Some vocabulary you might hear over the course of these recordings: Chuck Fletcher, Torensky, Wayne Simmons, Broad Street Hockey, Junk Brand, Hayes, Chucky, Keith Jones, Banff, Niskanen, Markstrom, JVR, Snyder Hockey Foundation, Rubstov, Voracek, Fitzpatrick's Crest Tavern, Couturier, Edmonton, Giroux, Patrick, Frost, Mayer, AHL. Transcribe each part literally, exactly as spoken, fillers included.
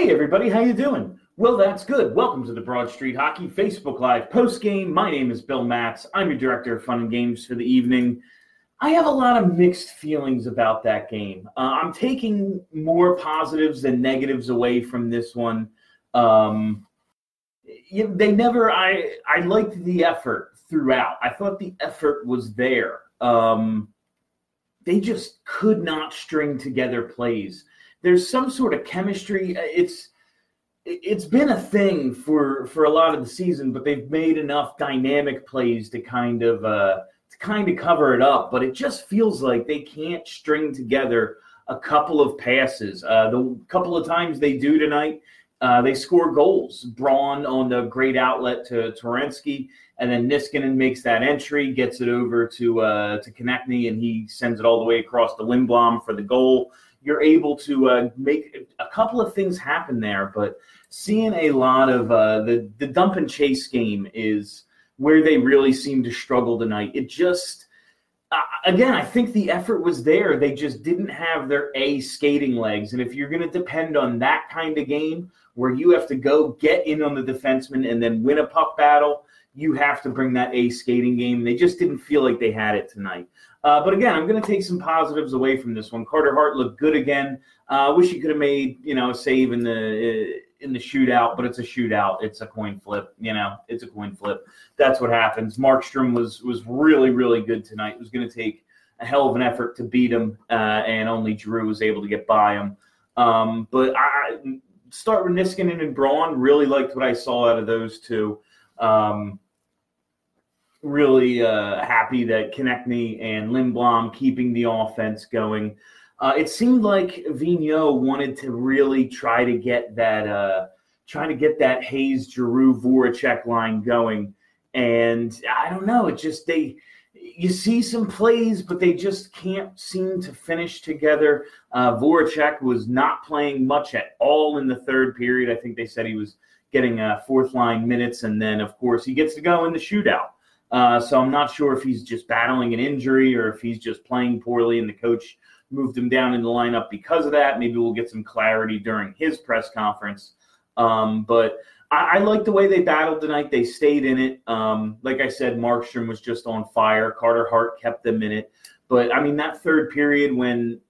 Hey everybody, how you doing? Well, that's good. Welcome to the Broad Street Hockey Facebook Live postgame. My name is Bill Matz. I'm your director of fun and games for the evening. I have a lot of mixed feelings about that game. Uh, I'm taking more positives than negatives away from this one. Um, they never. I I liked the effort throughout. I thought the effort was there. Um, they just could not string together plays. There's some sort of chemistry. It's it's been a thing for, for a lot of the season, but they've made enough dynamic plays to kind of uh, to kind of cover it up. But it just feels like they can't string together a couple of passes. Uh, the couple of times they do tonight, uh, they score goals. Braun on the great outlet to Torensky, and then Niskanen makes that entry, gets it over to uh, to Konecny, and he sends it all the way across to Lindblom for the goal. You're able to uh, make a couple of things happen there, but seeing a lot of uh, the, the dump and chase game is where they really seem to struggle tonight. It just, uh, again, I think the effort was there. They just didn't have their A skating legs. And if you're going to depend on that kind of game where you have to go get in on the defenseman and then win a puck battle, you have to bring that A skating game. They just didn't feel like they had it tonight. Uh, but again, I'm going to take some positives away from this one. Carter Hart looked good again. I uh, wish he could have made, you know, a save in the in the shootout, but it's a shootout. It's a coin flip. You know, it's a coin flip. That's what happens. Markstrom was was really really good tonight. It was going to take a hell of an effort to beat him, uh, and only Giroux was able to get by him. Um, but I start with Niskanen and Braun. Really liked what I saw out of those two. Um, Really uh, happy that Konecny and Lindblom keeping the offense going. Uh, it seemed like Vigneault wanted to really try to get that, uh, trying to get that Hayes, Giroux, Voracek line going. And I don't know, it just they, you see some plays, but they just can't seem to finish together. Uh, Voracek was not playing much at all in the third period. I think they said he was getting uh, fourth line minutes, and then of course he gets to go in the shootout. Uh, so I'm not sure if he's just battling an injury or if he's just playing poorly and the coach moved him down in the lineup because of that. Maybe we'll get some clarity during his press conference. Um, but I, I like the way they battled tonight. They stayed in it. Um, like I said, Markstrom was just on fire. Carter Hart kept them in it. But, I mean, that third period when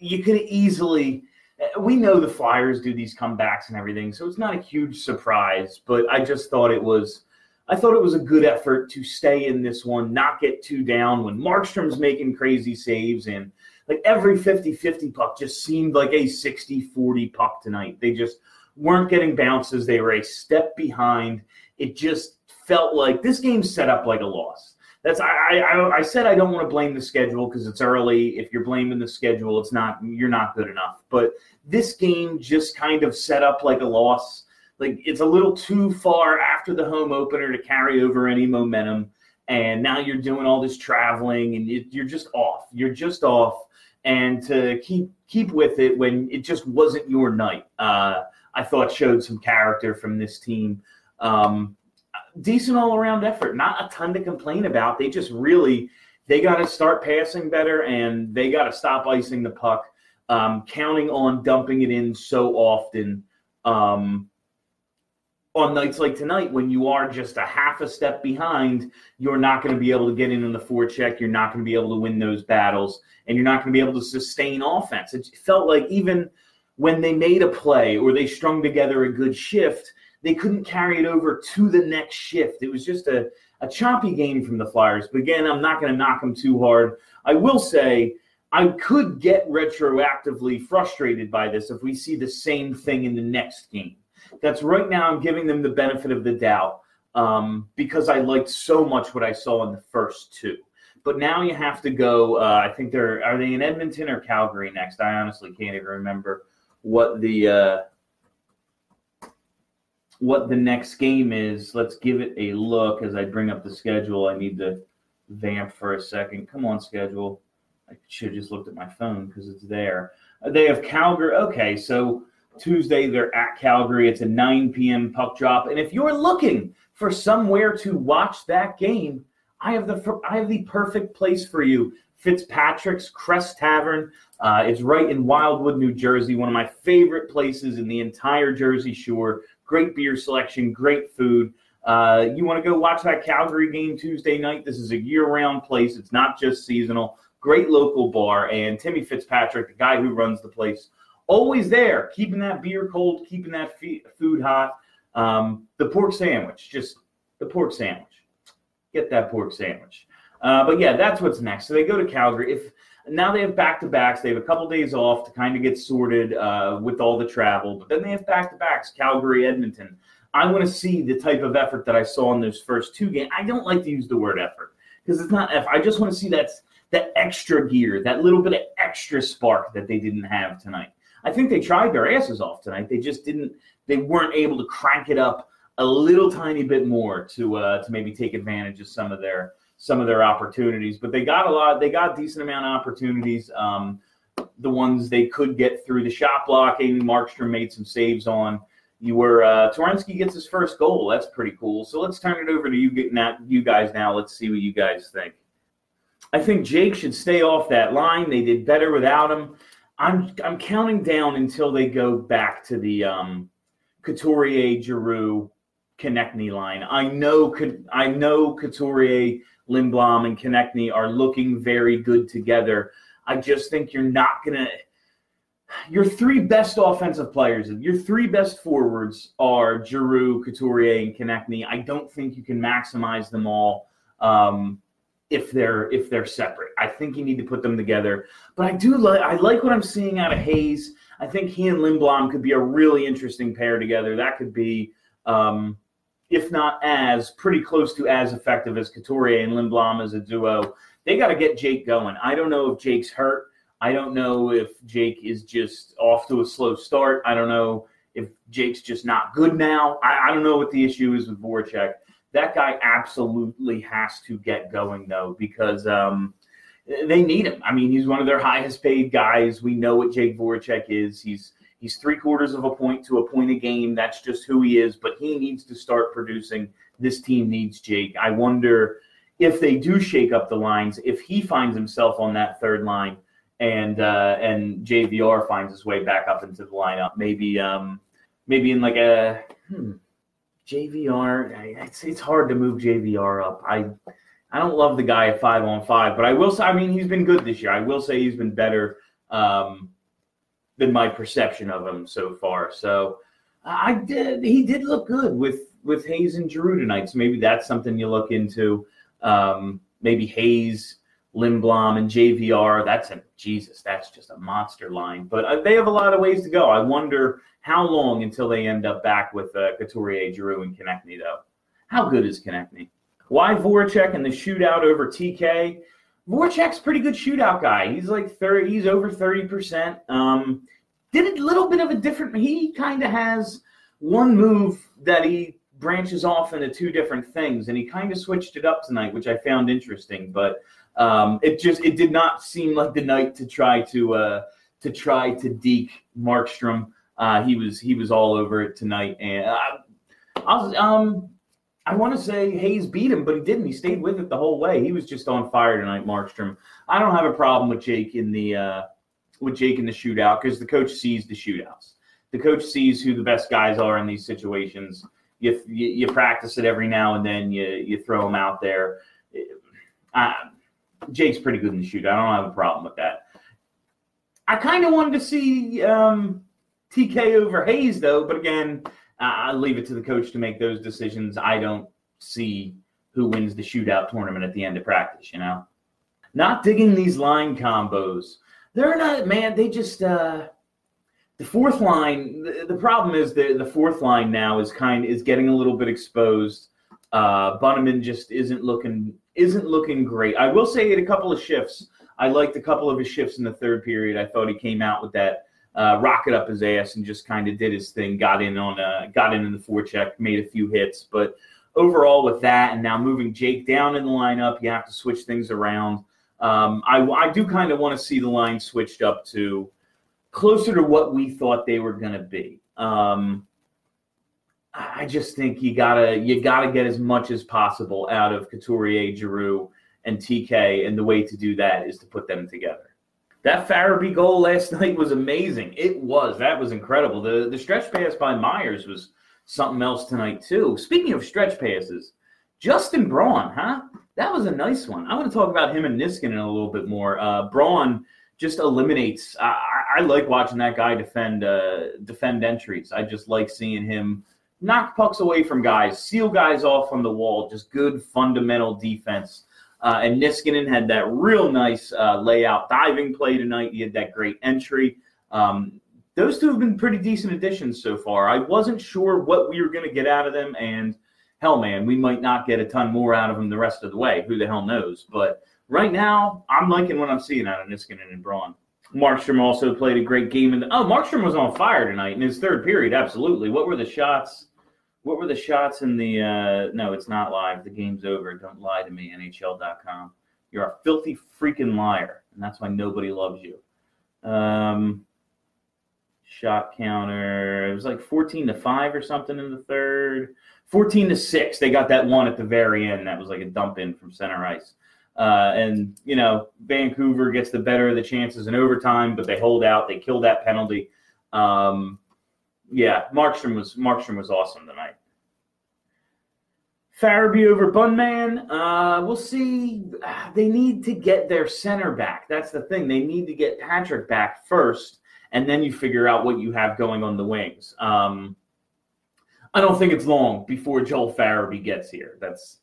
you could easily – we know the Flyers do these comebacks and everything, so it's not a huge surprise. But I just thought it was – I thought it was a good effort to stay in this one, not get too down when Markstrom's making crazy saves. And like every fifty-fifty puck just seemed like a sixty-forty puck tonight. They just weren't getting bounces. They were a step behind. It just felt like this game's set up like a loss. That's I I, I said I don't want to blame the schedule because it's early. If you're blaming the schedule, it's not you're not good enough. But this game just kind of set up like a loss. Like it's a little too far after the home opener to carry over any momentum, and now you're doing all this traveling, and it, you're just off. You're just off, and to keep keep with it when it just wasn't your night, uh, I thought showed some character from this team. Um, decent all around effort, not a ton to complain about. They just really they got to start passing better, and they got to stop icing the puck, um, counting on dumping it in so often. Um, On nights like tonight, when you are just a half a step behind, you're not going to be able to get in on the forecheck. You're not going to be able to win those battles, and you're not going to be able to sustain offense. It felt like even when they made a play or they strung together a good shift, they couldn't carry it over to the next shift. It was just a, a choppy game from the Flyers. But again, I'm not going to knock them too hard. I will say I could get retroactively frustrated by this if we see the same thing in the next game. That's right now I'm giving them the benefit of the doubt um, because I liked so much what I saw in the first two. But now you have to go uh, – I think they're – are they in Edmonton or Calgary next? I honestly can't even remember what the uh, what the next game is. Let's give it a look as I bring up the schedule. I need to vamp for a second. Come on, schedule. I should have just looked at my phone because it's there. They have Calgary – okay, so – Tuesday, they're at Calgary. It's a nine p.m. puck drop. And if you're looking for somewhere to watch that game, I have the I have the perfect place for you. Fitzpatrick's Crest Tavern. Uh, it's right in Wildwood, New Jersey, one of my favorite places in the entire Jersey Shore. Great beer selection, great food. Uh, you want to go watch that Calgary game Tuesday night? This is a year-round place. It's not just seasonal. Great local bar. And Timmy Fitzpatrick, the guy who runs the place, always there, keeping that beer cold, keeping that fe- food hot. Um, the pork sandwich, just the pork sandwich. Get that pork sandwich. Uh, but, yeah, that's what's next. So they go to Calgary. If now they have back-to-backs. They have a couple days off to kind of get sorted uh, with all the travel. But then they have back-to-backs, Calgary, Edmonton. I want to see the type of effort that I saw in those first two games. I don't like to use the word effort because it's not effort. I just want to see that, that extra gear, that little bit of extra spark that they didn't have tonight. I think they tried their asses off tonight. They just didn't – they weren't able to crank it up a little tiny bit more to uh, to maybe take advantage of some of their some of their opportunities. But they got a lot – they got a decent amount of opportunities. Um, the ones they could get through the shot blocking, Markstrom made some saves on. You were uh, Torensky gets his first goal. That's pretty cool. So let's turn it over to you getting at you guys now. Let's see what you guys think. I think Jake should stay off that line. They did better without him. I'm I'm counting down until they go back to the um, Couturier, Giroux, Konecny line. I know I know Couturier, Lindblom, and Konecny are looking very good together. I just think you're not gonna. Your three best offensive players, your three best forwards are Giroux, Couturier, and Konecny. I don't think you can maximize them all um, if they're if they're separate. I think you need to put them together. But I do like I like what I'm seeing out of Hayes. I think he and Lindblom could be a really interesting pair together. That could be, um, if not as pretty close to as effective as Couturier and Lindblom as a duo. They got to get Jake going. I don't know if Jake's hurt. I don't know if Jake is just off to a slow start. I don't know if Jake's just not good now. I, I don't know what the issue is with Voracek. That guy absolutely has to get going, though, because um, they need him. I mean, he's one of their highest-paid guys. We know what Jake Voracek is. He's he's three-quarters of a point to a point a game. That's just who he is. But he needs to start producing. This team needs Jake. I wonder if they do shake up the lines, if he finds himself on that third line, And uh, and J V R finds his way back up into the lineup. Maybe um, maybe in like a hmm, J V R. It's it's hard to move J V R up. I I don't love the guy at five on five, but I will say I mean he's been good this year. I will say he's been better um, than my perception of him so far. So I did he did look good with with Hayes and Giroux tonight. So maybe that's something you look into. Um, maybe Hayes, Lindblom, and J V R, that's a Jesus, that's just a monster line. But they have a lot of ways to go. I wonder how long until they end up back with uh, Couturier, Giroux, and Konecny, though. How good is Konecny? Why Voracek and the shootout over T K? Voracek's a pretty good shootout guy. He's like thirty. He's over thirty percent. Um, did a little bit of a different – he kind of has one move that he branches off into two different things, and he kind of switched it up tonight, which I found interesting. But – Um, it just it did not seem like the night to try to uh, to try to deke Markstrom. Uh, he was he was all over it tonight, and I, I was um I want to say Hayes beat him, but he didn't. He stayed with it the whole way. He was just on fire tonight, Markstrom. I don't have a problem with Jake in the uh, with Jake in the shootout because the coach sees the shootouts. The coach sees who the best guys are in these situations. You you, you practice it every now and then. You you throw them out there. I, Jake's pretty good in the shootout. I don't have a problem with that. I kind of wanted to see um, T K over Hayes, though. But, again, uh, I leave it to the coach to make those decisions. I don't see who wins the shootout tournament at the end of practice, you know. Not digging these line combos. They're not – man, they just uh, – the fourth line the, – the problem is the, the fourth line now is kind is getting a little bit exposed. Uh, Bonneman just isn't looking – Isn't looking great. I will say, at a couple of shifts, I liked a couple of his shifts in the third period. I thought he came out with that uh, rocket up his ass and just kind of did his thing. Got in on a got in in the forecheck, made a few hits, but overall with that, and now moving Jake down in the lineup, you have to switch things around. Um, I I do kind of want to see the line switched up to closer to what we thought they were going to be. Um, I just think you gotta you gotta get as much as possible out of Couturier, Giroux, and T K, and the way to do that is to put them together. That Farabee goal last night was amazing. It was. That was incredible. The the stretch pass by Myers was something else tonight, too. Speaking of stretch passes, Justin Braun, huh? That was a nice one. I want to talk about him and Niskanen a little bit more. Uh, Braun just eliminates. I, I, I like watching that guy defend uh, defend entries. I just like seeing him knock pucks away from guys, seal guys off on the wall, just good fundamental defense. Uh, and Niskanen had that real nice uh, layout diving play tonight. He had that great entry. Um, those two have been pretty decent additions so far. I wasn't sure what we were going to get out of them, and hell, man, we might not get a ton more out of them the rest of the way. Who the hell knows? But right now, I'm liking what I'm seeing out of Niskanen and Braun. Markstrom also played a great game. And oh, Markstrom was on fire tonight in his third period, absolutely. What were the shots? What were the shots in the uh, – no, it's not live. The game's over. Don't lie to me, N H L dot com. You're a filthy freaking liar, and that's why nobody loves you. Um, shot counter. It was like fourteen to five or something in the third. fourteen to six. They got that one at the very end. That was like a dump in from center ice. Uh, and, you know, Vancouver gets the better of the chances in overtime, but they hold out. They kill that penalty. Um Yeah, Markstrom was Markstrom was awesome tonight. Farabee over Bunman. Uh, we'll see. They need to get their center back. That's the thing. They need to get Patrick back first, and then you figure out what you have going on the wings. Um, I don't think it's long before Joel Farabee gets here. That's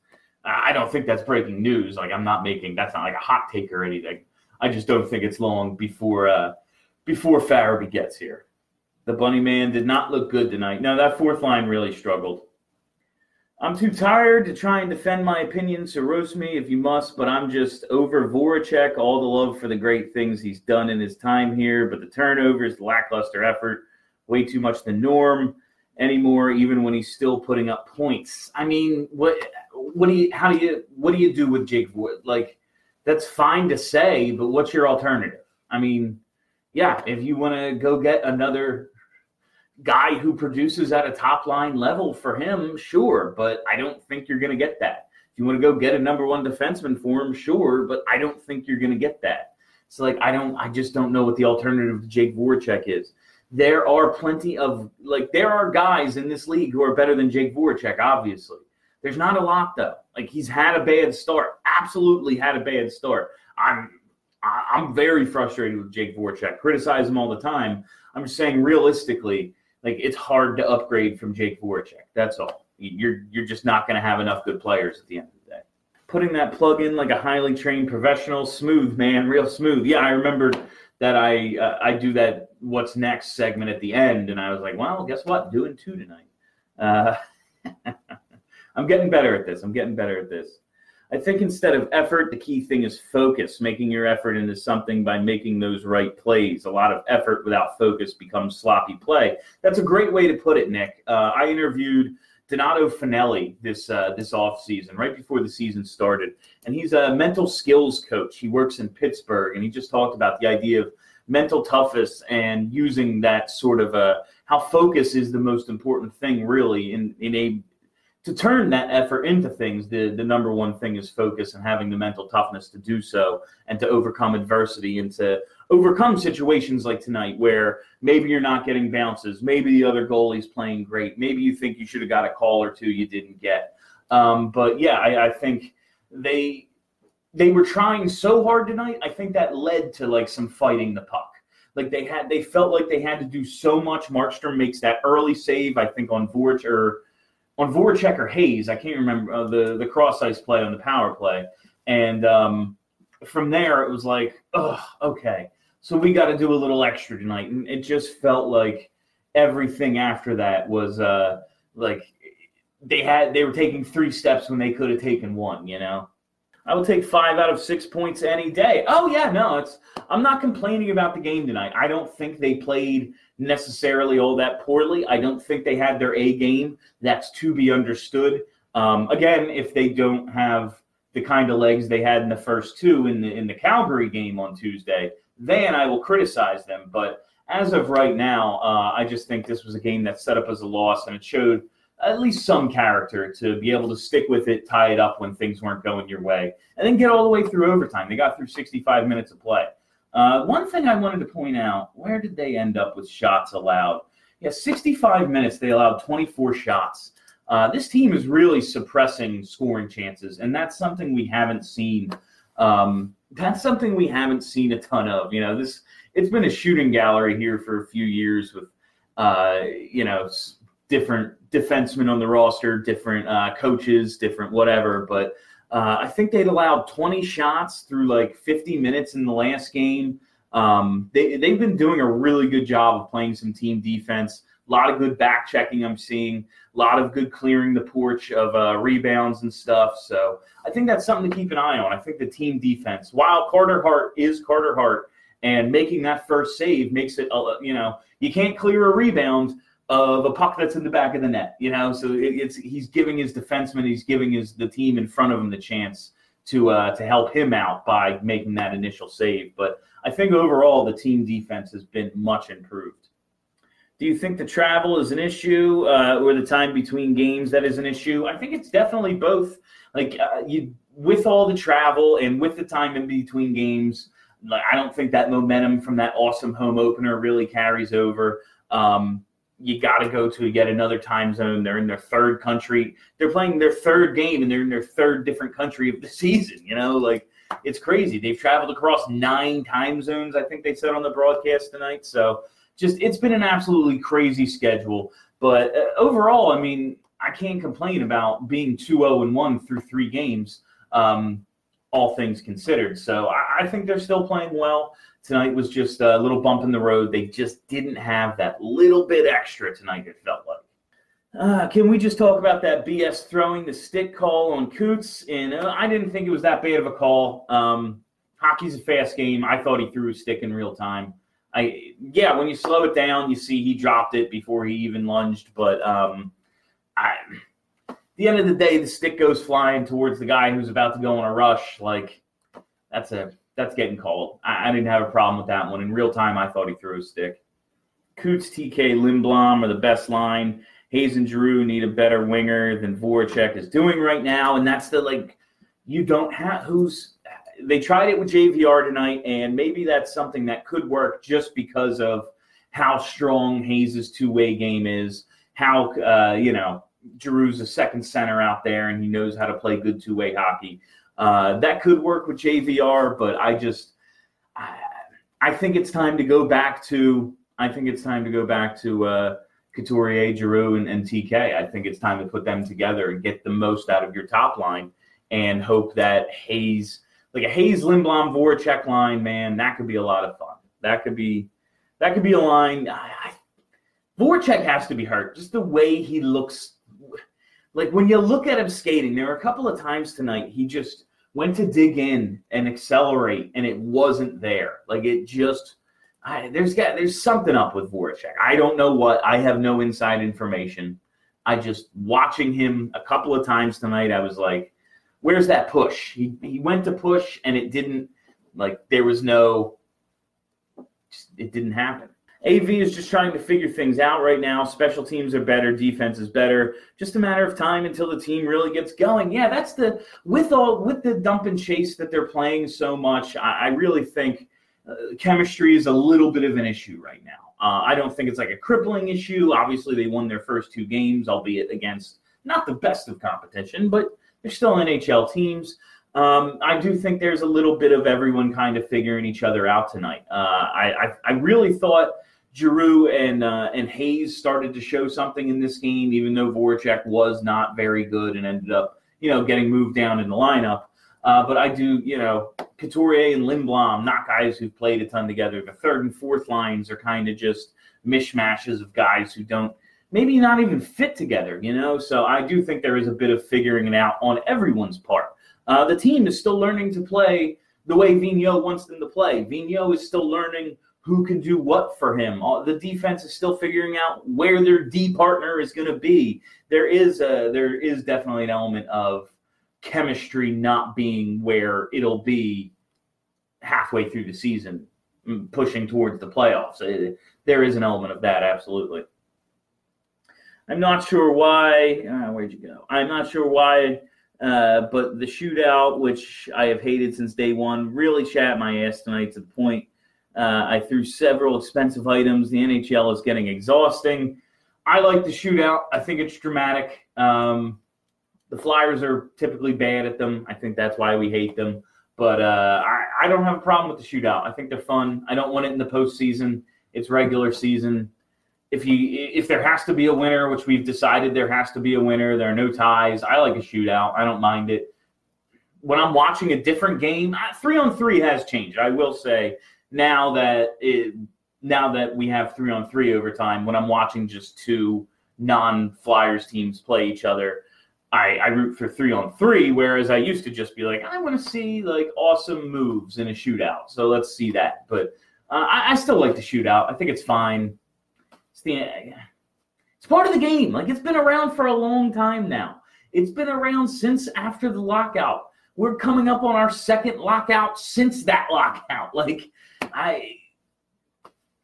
I don't think that's breaking news. Like I'm not making that's not like a hot take or anything. I just don't think it's long before uh, before Farabee gets here. The bunny man did not look good tonight. No, that fourth line really struggled. I'm too tired to try and defend my opinion, so roast me if you must, but I'm just over Voracek, all the love for the great things he's done in his time here, but the turnovers, lackluster effort, way too much the norm anymore, even when he's still putting up points. I mean, what what do you how do you what do you do with Jake Voracek? Like, that's fine to say, but what's your alternative? I mean, yeah, if you want to go get another guy who produces at a top line level for him, sure, but I don't think you're going to get that. If you want to go get a number one defenseman for him, sure, but I don't think you're going to get that. It's like I don't, I just don't know what the alternative to Jake Voracek is. There are plenty of like there are guys in this league who are better than Jake Voracek. Obviously, there's not a lot though. Like he's had a bad start, absolutely had a bad start. I'm, I'm very frustrated with Jake Voracek. Criticize him all the time. I'm just saying realistically. Like, it's hard to upgrade from Jake Voracek. That's all. You're you're just not going to have enough good players at the end of the day. Putting that plug in like a highly trained professional, smooth, man, real smooth. Yeah, I remembered that I uh, I do that what's next segment at the end, and I was like, well, guess what? Doing two tonight. Uh, I'm getting better at this. I'm getting better at this. I think instead of effort, the key thing is focus, making your effort into something by making those right plays. A lot of effort without focus becomes sloppy play. That's a great way to put it, Nick. Uh, I interviewed Donato Finelli this uh, this offseason, right before the season started, and he's a mental skills coach. He works in Pittsburgh, and he just talked about the idea of mental toughness and using that sort of uh, how focus is the most important thing, really, in, in a to turn that effort into things, the, the number one thing is focus and having the mental toughness to do so and to overcome adversity and to overcome situations like tonight where maybe you're not getting bounces, maybe the other goalie's playing great, maybe you think you should have got a call or two you didn't get. Um, but, yeah, I, I think they they were trying so hard tonight, I think that led to, like, some fighting the puck. Like, they had they felt like they had to do so much. Markstrom makes that early save, I think, on Vorch or – on Voracek or Hayes, I can't remember, uh, the, the cross-ice play on the power play. And um, from there, it was like, oh, okay, so we got to do a little extra tonight. And it just felt like everything after that was uh, like they had they were taking three steps when they could have taken one, you know. I would take five out of six points any day. Oh, yeah, no, it's I'm not complaining about the game tonight. I don't think they played necessarily all that poorly. I don't think they had their A game. That's to be understood. Um, again, if they don't have the kind of legs they had in the first two in the, in the Calgary game on Tuesday, then I will criticize them. But as of right now, uh, I just think this was a game that's set up as a loss, and it showed at least some character to be able to stick with it, tie it up when things weren't going your way, and then get all the way through overtime. They got through sixty-five minutes of play. Uh, one thing I wanted to point out, where did they end up with shots allowed? Yeah, sixty-five minutes, they allowed twenty-four shots. Uh, this team is really suppressing scoring chances, and that's something we haven't seen. Um, that's something we haven't seen a ton of. You know, this it's been a shooting gallery here for a few years with, uh, you know, different defensemen on the roster, different uh, coaches, different whatever. But uh, I think they'd allowed twenty shots through like fifty minutes in the last game. Um, they, they've been doing a really good job of playing some team defense. A lot of good back checking I'm seeing, a lot of good clearing the porch of uh, rebounds and stuff. So I think that's something to keep an eye on. I think the team defense, while Carter Hart is Carter Hart, and making that first save makes it, you know, you can't clear a rebound of a puck that's in the back of the net, you know. So it, it's he's giving his defenseman, he's giving his the team in front of him the chance to uh, to help him out by making that initial save. But I think overall the team defense has been much improved. Do you think the travel is an issue uh, or the time between games that is an issue? I think it's definitely both. Like uh, you, with all the travel and with the time in between games, like I don't think that momentum from that awesome home opener really carries over. Um, you got to go to yet another time zone. They're in their third country. They're playing their third game, and they're in their third different country of the season. You know, like it's crazy. They've traveled across nine time zones, I think they said on the broadcast tonight. So just it's been an absolutely crazy schedule. But uh, overall, I mean, I can't complain about being two oh and one through three games, um, all things considered. So I, I think they're still playing well. Tonight was just a little bump in the road. They just didn't have that little bit extra tonight, it felt like. Uh, can we just talk about that B S throwing the stick call on Coots? And uh, I didn't think it was that bad of a call. Um, hockey's a fast game. I thought he threw a stick in real time. I yeah, when you slow it down, you see he dropped it before he even lunged. But um, I, at the end of the day, the stick goes flying towards the guy who's about to go on a rush. Like that's a that's getting called. I, I didn't have a problem with that one. In real time, I thought he threw a stick. Coots, T K, Lindblom are the best line. Hayes and Giroux need a better winger than Voracek is doing right now, and that's the like you don't have who's. They tried it with J V R tonight, and maybe that's something that could work just because of how strong Hayes' two-way game is, how, uh, you know, Giroux's a second center out there, and he knows how to play good two-way hockey. Uh, that could work with J V R, but I just I, I think it's time to go back to – I think it's time to go back to uh, Couturier, Giroux, and, and T K. I think it's time to put them together and get the most out of your top line and hope that Hayes – like a Hayes, Lindblom, Voracek line, man, that could be a lot of fun. That could be, that could be a line. I, I, Voracek has to be hurt. Just the way he looks, like when you look at him skating, there were a couple of times tonight he just went to dig in and accelerate, and it wasn't there. Like it just, I, there's got there's something up with Voracek. I don't know what. I have no inside information. I just watching him a couple of times tonight, I was like, where's that push? He he went to push, and it didn't, like, there was no, it didn't happen. A V is just trying to figure things out right now. Special teams are better. Defense is better. Just a matter of time until the team really gets going. Yeah, that's the, with all, with the dump and chase that they're playing so much, I, I really think uh, chemistry is a little bit of an issue right now. Uh, I don't think it's like a crippling issue. Obviously, they won their first two games, albeit against not the best of competition, but they're still N H L teams. Um, I do think there's a little bit of everyone kind of figuring each other out tonight. Uh, I, I I really thought Giroux and uh, and Hayes started to show something in this game, even though Voracek was not very good and ended up, you know, getting moved down in the lineup. Uh, but I do, you know, Couturier and Lindblom, not guys who've played a ton together. The third and fourth lines are kind of just mishmashes of guys who don't, maybe not even fit together, you know? So I do think there is a bit of figuring it out on everyone's part. Uh, the team is still learning to play the way Vigneault wants them to play. Vigneault is still learning who can do what for him. All, the defense is still figuring out where their D partner is going to be. There is a, there is definitely an element of chemistry not being where it'll be halfway through the season, pushing towards the playoffs. There is an element of that, absolutely. I'm not sure why. Uh, where'd you go? I'm not sure why, uh, but the shootout, which I have hated since day one, really shat my ass tonight to the point uh, I threw several expensive items. The N H L is getting exhausting. I like the shootout. I think it's dramatic. Um, the Flyers are typically bad at them. I think that's why we hate them. But uh, I, I don't have a problem with the shootout. I think they're fun. I don't want it in the postseason. It's regular season. If you if there has to be a winner, which we've decided there has to be a winner, there are no ties. I like a shootout. I don't mind it. When I'm watching a different game, three on three has changed. I will say now that it, now that we have three on three overtime, when I'm watching just two non-Flyers teams play each other, I, I root for three on three, whereas I used to just be like, I want to see like awesome moves in a shootout. So let's see that. But uh, I, I still like the shootout. I think it's fine. It's the it's part of the game. Like it's been around for a long time now. It's been around since after the lockout. We're coming up on our second lockout since that lockout. Like I,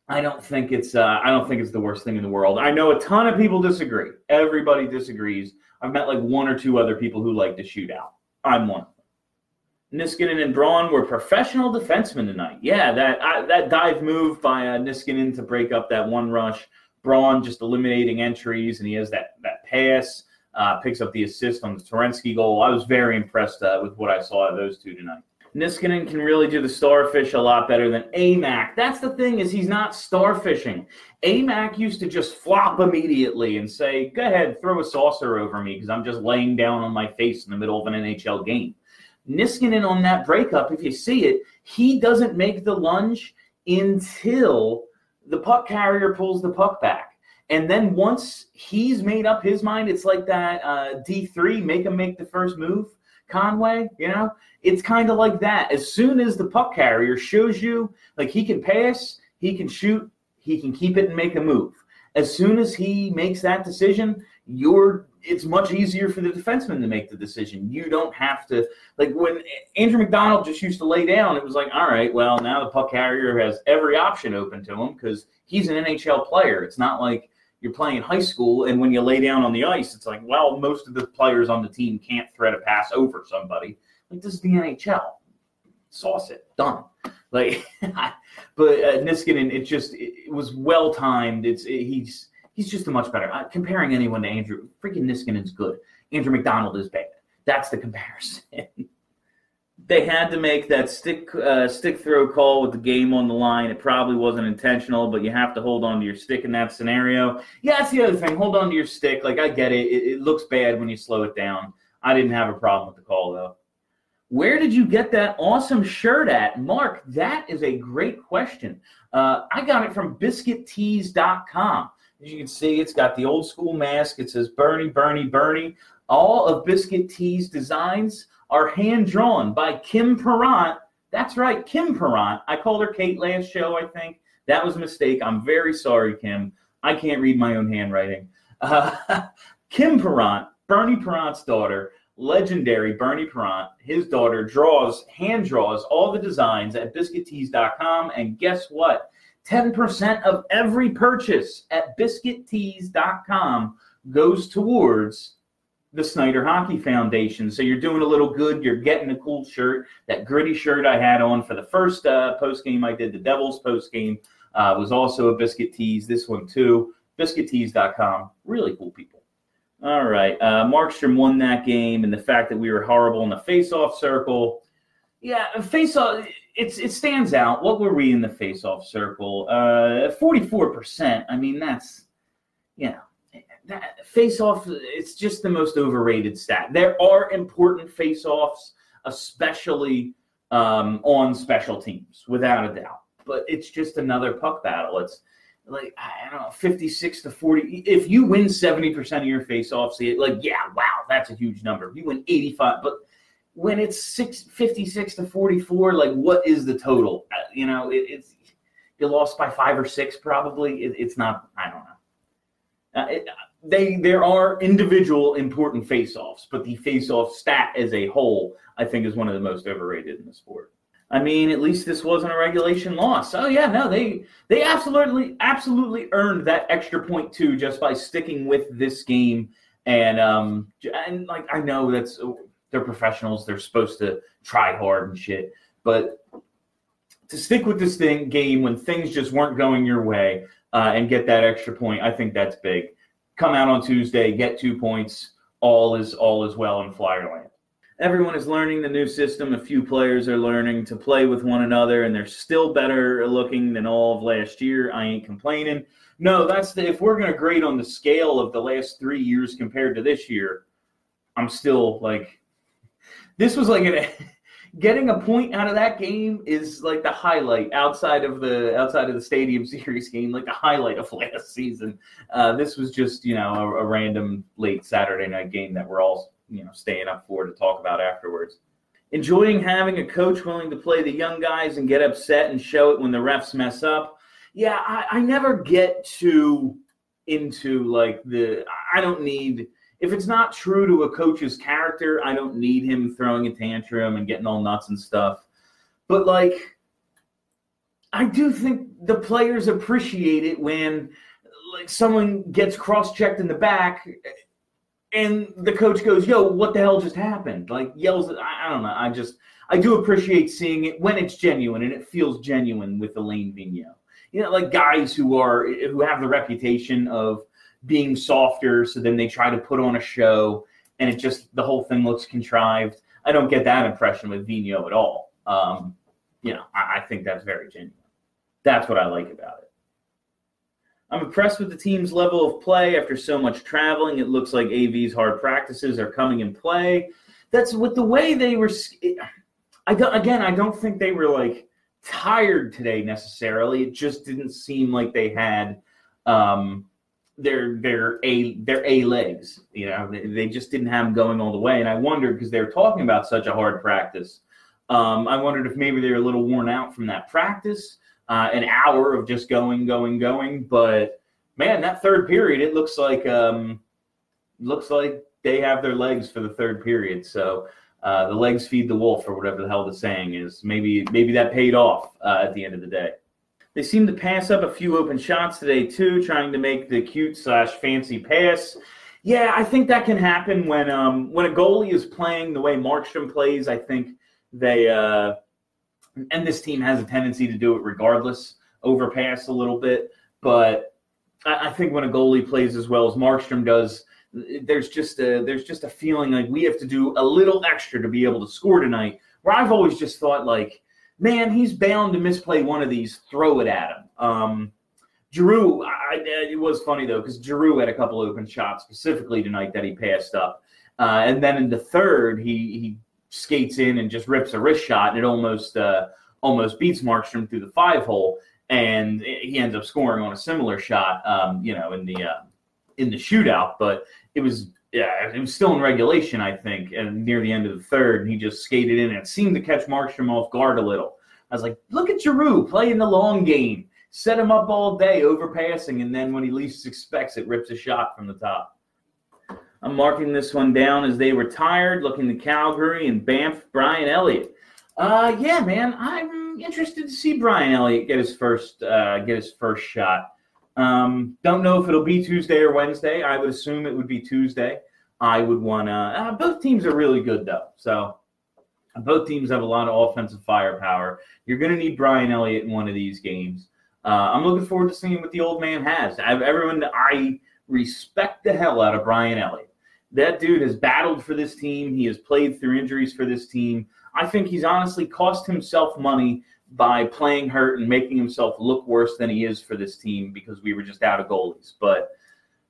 I don't think it's uh, I don't think it's the worst thing in the world. I know a ton of people disagree. Everybody disagrees. I've met like one or two other people who like to shoot out. I'm one of them. Niskanen and Braun were professional defensemen tonight. Yeah, that I, that dive move by uh, Niskanen to break up that one rush. Braun just eliminating entries, and he has that that pass, uh, picks up the assist on the Torensky goal. I was very impressed uh, with what I saw of those two tonight. Niskanen can really do the starfish a lot better than A M A C. That's the thing is he's not starfishing. A M A C used to just flop immediately and say, go ahead, throw a saucer over me because I'm just laying down on my face in the middle of an N H L game. Niskanen on that breakup, if you see it, he doesn't make the lunge until the puck carrier pulls the puck back. And then once he's made up his mind, it's like that uh, D three, make him make the first move. Conway, you know, it's kind of like that. As soon as the puck carrier shows you, like he can pass, he can shoot, he can keep it and make a move. As soon as he makes that decision, you're, it's much easier for the defenseman to make the decision. You don't have to, like when Andrew McDonald just used to lay down, it was like, all right, well, now the puck carrier has every option open to him because he's an N H L player. It's not like you're playing high school, and when you lay down on the ice, it's like, well, most of the players on the team can't thread a pass over somebody. Like, this is the N H L. Sauce it. Done. Like, but uh, Niskanen, it just it, it was well-timed. It's it, He's he's just a much better. Uh, comparing anyone to Andrew, freaking Niskanen's good. Andrew McDonald is bad. That's the comparison. They had to make that stick uh, stick throw call with the game on the line. It probably wasn't intentional, but you have to hold on to your stick in that scenario. Yeah, that's the other thing. Hold on to your stick. Like, I get it. It, it looks bad when you slow it down. I didn't have a problem with the call, though. Where did you get that awesome shirt at? Mark, that is a great question. Uh, I got it from Biscuit Tees dot com. As you can see, it's got the old school mask. It says, Bernie, Bernie, Bernie. All of Biscuit Tees designs are hand-drawn by Kim Perrant. That's right, Kim Perrant. I called her Kate last show, I think. That was a mistake. I'm very sorry, Kim. I can't read my own handwriting. Uh, Kim Perrant, Bernie Perrant's daughter, legendary Bernie Perrant, his daughter, draws, hand-draws all the designs at Biscuit Tees dot com. And guess what? ten percent of every purchase at Biscuit Tees dot com goes towards the Snyder Hockey Foundation. So you're doing a little good. You're getting a cool shirt. That gritty shirt I had on for the first uh, post-game I did, the Devils post-game, uh, was also a Biscuit Tees. This one, too. Biscuit Tees dot com. Really cool people. All right. Uh, Markstrom won that game, and the fact that we were horrible in the face-off circle. Yeah, face-off, it's, it stands out. What were we in the face-off circle? Uh, forty-four percent. I mean, that's, you know. That face-off, it's just the most overrated stat. There are important face-offs, especially um, on special teams, without a doubt. But it's just another puck battle. It's like, I don't know, fifty-six to forty. If you win seventy percent of your face-offs, like, yeah, wow, that's a huge number. If you win eighty-five. But when it's six, fifty-six to forty-four, like, what is the total? You know, it, it's you lost by five or six probably. It, it's not, I don't know. Uh, it, They there are individual important face-offs, but the face-off stat as a whole, I think, is one of the most overrated in the sport. I mean, at least this wasn't a regulation loss. Oh, yeah, no, they they absolutely absolutely earned that extra point, too, just by sticking with this game. And, um, and like, I know that's they're professionals. They're supposed to try hard and shit. But to stick with this thing game when things just weren't going your way uh, and get that extra point, I think that's big. Come out on Tuesday, get two points. All is all is well in Flyerland. Everyone is learning the new system. A few players are learning to play with one another, and they're still better looking than all of last year. I ain't complaining. No, that's the, if we're going to grade on the scale of the last three years compared to this year, I'm still like, this was like an, getting a point out of that game is like the highlight outside of the outside of the Stadium Series game, like the highlight of last season. Uh, this was just, you know, a, a random late Saturday night game that we're all, you know, staying up for to talk about afterwards. Enjoying having a coach willing to play the young guys and get upset and show it when the refs mess up. Yeah, I, I never get too into like the I don't need if it's not true to a coach's character, I don't need him throwing a tantrum and getting all nuts and stuff. But like I do think the players appreciate it when like someone gets cross-checked in the back. And the coach goes, yo, what the hell just happened? Like, yells, I, I don't know. I just, I do appreciate seeing it when it's genuine, and it feels genuine with Alain Vigneault. You know, like guys who are, who have the reputation of being softer, so then they try to put on a show, and it just, the whole thing looks contrived. I don't get that impression with Vigneault at all. Um, you know, I, I think that's very genuine. That's what I like about it. I'm impressed with the team's level of play after so much traveling. It looks like A V's hard practices are coming in play. That's with the way they were – I don't, again, I don't think they were, like, tired today necessarily. It just didn't seem like they had um, their their A their A legs. You know, they, they just didn't have them going all the way. And I wondered, because they were talking about such a hard practice, um, I wondered if maybe they were a little worn out from that practice. Uh, an hour of just going, going, going. But, man, that third period, it looks like um, looks like they have their legs for the third period. So uh, the legs feed the wolf, or whatever the hell the saying is. Maybe maybe that paid off uh, at the end of the day. They seem to pass up a few open shots today, too, trying to make the cute slash fancy pass. Yeah, I think that can happen when um, when a goalie is playing the way Markstrom plays. I think they uh, – and this team has a tendency to do it regardless, overpass a little bit. But I think when a goalie plays as well as Markstrom does, there's just a there's just a feeling like we have to do a little extra to be able to score tonight, where I've always just thought, like, man, he's bound to misplay one of these, throw it at him. Um, Giroux, I, it was funny, though, because Giroux had a couple open shots specifically tonight that he passed up. Uh, and then in the third, he he – skates in and just rips a wrist shot, and it almost uh, almost beats Markstrom through the five hole, and he ends up scoring on a similar shot, um, you know, in the uh, in the shootout. But it was yeah, it was still in regulation, I think, and near the end of the third, and he just skated in, and it seemed to catch Markstrom off guard a little. I was like, look at Giroux playing the long game, set him up all day, overpassing, and then when he least expects it, rips a shot from the top. I'm marking this one down as they retired, looking to Calgary and Banff, Brian Elliott. Uh, yeah, man, I'm interested to see Brian Elliott get his first uh, get his first shot. Um, don't know if it'll be Tuesday or Wednesday. I would assume it would be Tuesday. I would want to uh, – both teams are really good, though. So both teams have a lot of offensive firepower. You're going to need Brian Elliott in one of these games. Uh, I'm looking forward to seeing what the old man has. I've, everyone – I respect the hell out of Brian Elliott. That dude has battled for this team. He has played through injuries for this team. I think he's honestly cost himself money by playing hurt and making himself look worse than he is for this team, because we were just out of goalies. But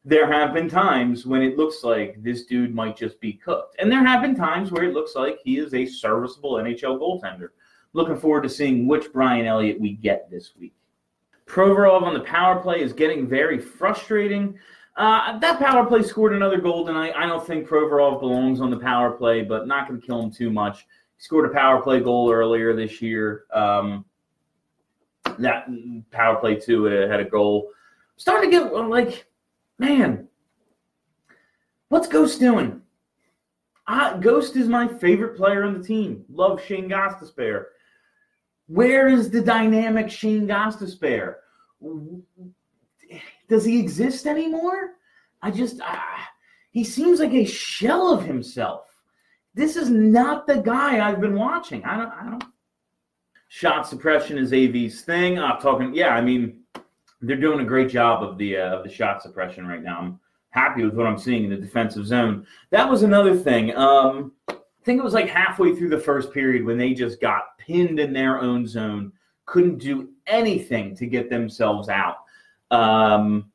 there have been times when it looks like this dude might just be cooked. And there have been times where it looks like he is a serviceable N H L goaltender. Looking forward to seeing which Brian Elliott we get this week. Provorov on the power play is getting very frustrating. Uh, that power play scored another goal tonight. I don't think Provorov belongs on the power play, but not going to kill him too much. He scored a power play goal earlier this year. Um, that power play, too, uh, had a goal. I'm starting to get, I'm like, man, what's Ghost doing? I, Ghost is my favorite player on the team. Love Shane Gostisbehere. Where is the dynamic Shane Gostisbehere? Does he exist anymore? I just ah, he seems like a shell of himself. This is not the guy I've been watching. I don't. I don't. Shot suppression is A V's thing. I'm talking. Yeah, I mean, they're doing a great job of the uh, of the shot suppression right now. I'm happy with what I'm seeing in the defensive zone. That was another thing. Um, I think it was like halfway through the first period when they just got pinned in their own zone, couldn't do anything to get themselves out. Um,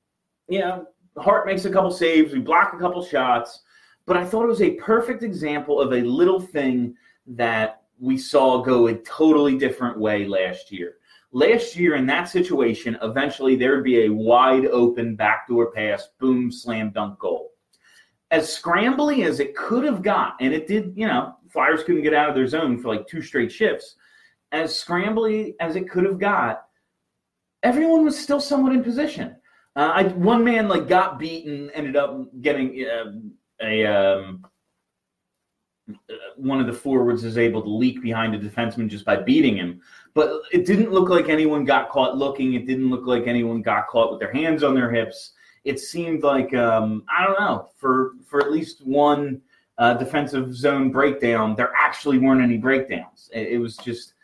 you know, Hart makes a couple saves. We block a couple shots. But I thought it was a perfect example of a little thing that we saw go a totally different way last year. Last year in that situation, eventually there would be a wide open backdoor pass, boom, slam dunk goal. As scrambly as it could have got, and it did, you know, Flyers couldn't get out of their zone for like two straight shifts. As scrambly as it could have got, everyone was still somewhat in position. Uh, I, one man like got beaten, ended up getting uh, a um, one of the forwards is able to leak behind a defenseman just by beating him. But it didn't look like anyone got caught looking. It didn't look like anyone got caught with their hands on their hips. It seemed like, um, I don't know, for, for at least one uh, defensive zone breakdown, there actually weren't any breakdowns. It, it was just,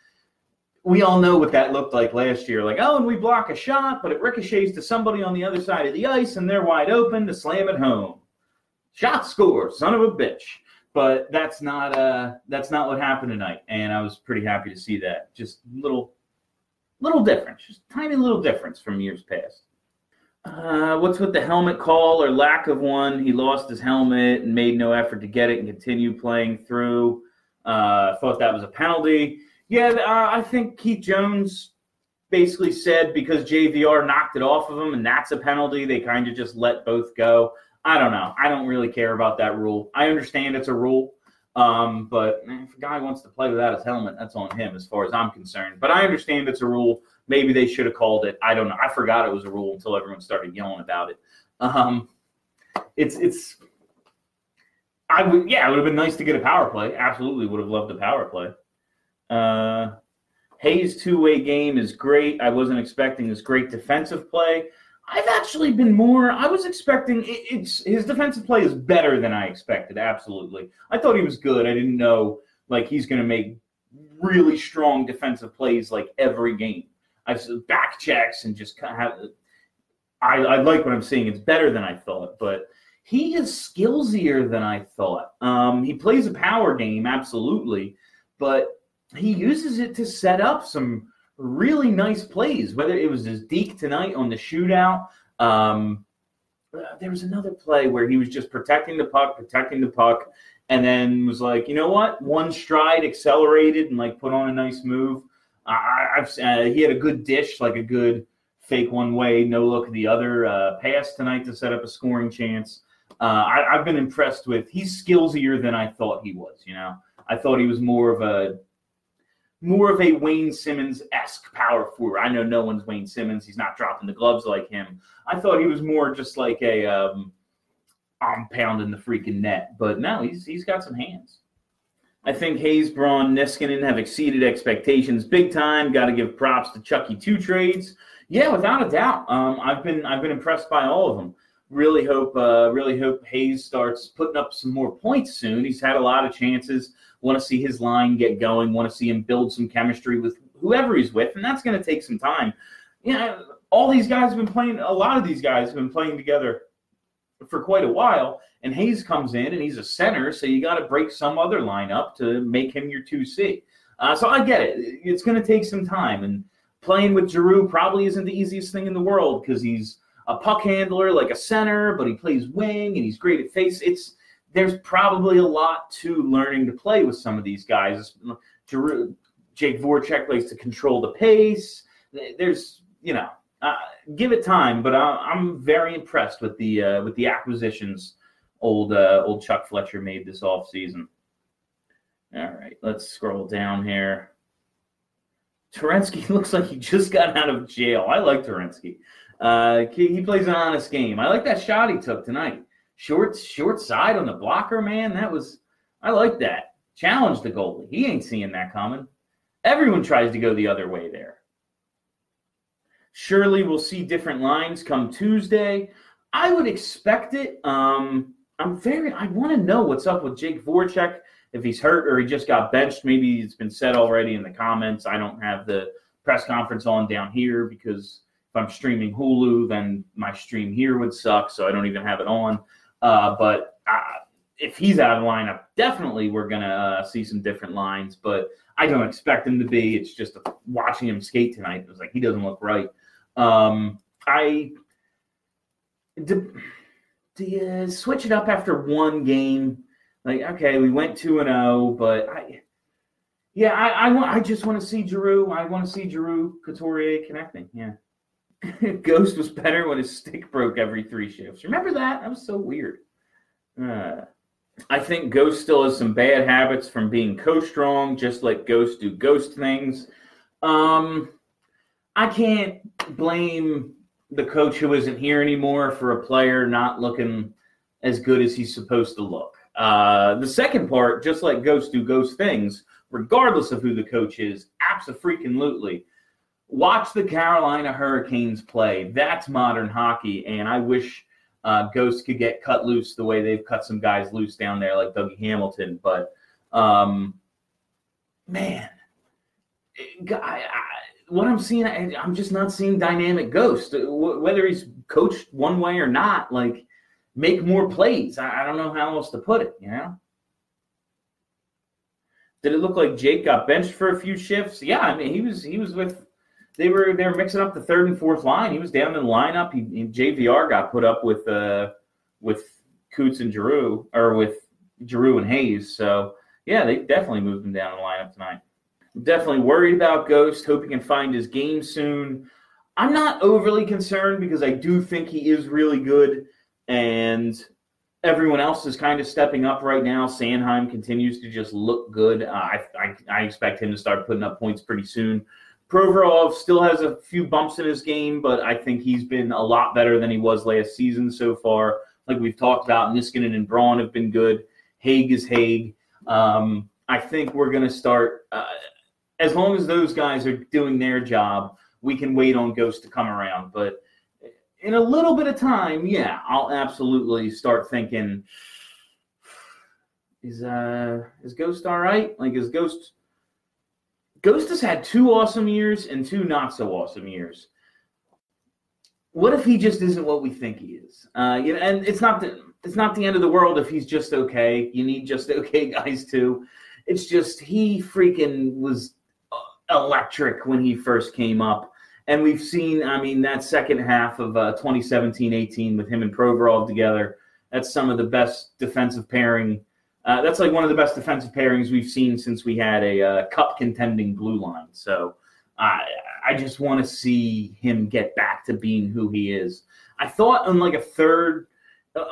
we all know what that looked like last year. Like, oh, and we block a shot, but it ricochets to somebody on the other side of the ice, and they're wide open to slam it home. Shot score, son of a bitch. But that's not uh, that's not what happened tonight, and I was pretty happy to see that. Just little, little difference, just tiny little difference from years past. Uh, what's with the helmet call or lack of one? He lost his helmet and made no effort to get it and continue playing through. Uh, thought that was a penalty. Yeah, uh, I think Keith Jones basically said because J V R knocked it off of him and that's a penalty, they kind of just let both go. I don't know. I don't really care about that rule. I understand it's a rule, um, but if a guy wants to play without his helmet, that's on him as far as I'm concerned. But I understand it's a rule. Maybe they should have called it. I don't know. I forgot it was a rule until everyone started yelling about it. Um, it's it's. I would yeah. It would have been nice to get a power play. Absolutely would have loved a power play. Uh, Hayes' two-way game is great. I wasn't expecting this great defensive play. I've actually been more – I was expecting it, – it's his defensive play is better than I expected, absolutely. I thought he was good. I didn't know, like, he's going to make really strong defensive plays, like, every game. I've back checks and just kind of – I I like what I'm seeing. It's better than I thought, but he is skillsier than I thought. Um, he plays a power game, absolutely, but he uses it to set up some – really nice plays, whether it was his deke tonight on the shootout. Um, there was another play where he was just protecting the puck, protecting the puck, and then was like, you know what? One stride, accelerated, and, like, put on a nice move. I, I've uh, He had a good dish, like a good fake one way, no look at the other uh, pass tonight to set up a scoring chance. Uh, I, I've been impressed with – he's skillsier than I thought he was, you know. I thought he was more of a – more of a Wayne Simmons-esque power forward. I know no one's Wayne Simmons. He's not dropping the gloves like him. I thought he was more just like a um, I'm pounding the freaking net. But no, he's he's got some hands. I think Hayes, Braun, Niskanen have exceeded expectations big time. Got to give props to Chucky Two Trades. Yeah, without a doubt. Um, I've been I've been impressed by all of them. Really hope uh, really hope Hayes starts putting up some more points soon. He's had a lot of chances. Want to see his line get going, want to see him build some chemistry with whoever he's with, and that's going to take some time. You know, all these guys have been playing, a lot of these guys have been playing together for quite a while, and Hayes comes in, and he's a center, so you got to break some other line up to make him your two C. Uh, so I get it. It's going to take some time, and playing with Giroux probably isn't the easiest thing in the world because he's a puck handler like a center, but he plays wing, and he's great at face. It's There's probably a lot to learning to play with some of these guys. Jake Voracek likes to control the pace. There's, you know, uh, give it time, but I'm very impressed with the uh, with the acquisitions old uh, old Chuck Fletcher made this offseason. All right, let's scroll down here. Torensky looks like he just got out of jail. I like Torensky. Uh, he, he plays an honest game. I like that shot he took tonight. Short, short side on the blocker, man. That was, I like that. Challenge the goalie. He ain't seeing that coming. Everyone tries to go the other way there. Surely we'll see different lines come Tuesday. I would expect it. Um, I'm very. I want to know what's up with Jake Voracek, if he's hurt or he just got benched. Maybe it's been said already in the comments. I don't have the press conference on down here because if I'm streaming Hulu, then my stream here would suck, so I don't even have it on. Uh, but uh, if he's out of the lineup, definitely we're going to uh, see some different lines. But I don't expect him to be. It's just a, watching him skate tonight, it was like he doesn't look right. Um, I do, do you switch it up after one game? Like, okay, we went two and oh, but I, yeah, I, I, want, I just want to see Giroux. I want to see Giroux, Couturier connecting. Yeah. Ghost was better when his stick broke every three shifts. Remember that? That was so weird. Uh, I think Ghost still has some bad habits from being coached wrong. Just let Ghost do Ghost things. Um, I can't blame the coach who isn't here anymore for a player not looking as good as he's supposed to look. Uh, the second part, just like ghosts do ghost things, regardless of who the coach is, abso-freaking-lutely. Watch the Carolina Hurricanes play. That's modern hockey, and I wish uh, ghosts could get cut loose the way they've cut some guys loose down there like Dougie Hamilton. But, um, man, I, I, what I'm seeing, I, I'm just not seeing dynamic Ghost. Whether he's coached one way or not, like, make more plays. I, I don't know how else to put it, you know? Did it look like Jake got benched for a few shifts? Yeah, I mean, he was he was with – they were they were mixing up the third and fourth line. He was down in the lineup. He, he, J V R got put up with uh, with Coots and Giroux – or with Giroux and Hayes. So, yeah, they definitely moved him down the lineup tonight. Definitely worried about Ghost, hope he can find his game soon. I'm not overly concerned because I do think he is really good. And everyone else is kind of stepping up right now. Sanheim continues to just look good. Uh, I, I I expect him to start putting up points pretty soon. Provorov still has a few bumps in his game, but I think he's been a lot better than he was last season so far. Like we've talked about, Niskanen and Braun have been good. Hägg is Hägg. Um, I think we're going to start uh, – as long as those guys are doing their job, we can wait on Ghost to come around. But – in a little bit of time, yeah, I'll absolutely start thinking, is uh is Ghost all right? Like, is Ghost – Ghost has had two awesome years and two not-so-awesome years. What if he just isn't what we think he is? Uh, you know, and it's not the, it's not the end of the world if he's just okay. You need just okay guys, too. It's just he freaking was electric when he first came up. And we've seen, I mean, that second half of uh, twenty seventeen eighteen with him and Provorov together, that's some of the best defensive pairing. Uh, that's like one of the best defensive pairings we've seen since we had a uh, cup-contending blue line. So uh, I just want to see him get back to being who he is. I thought on like a third,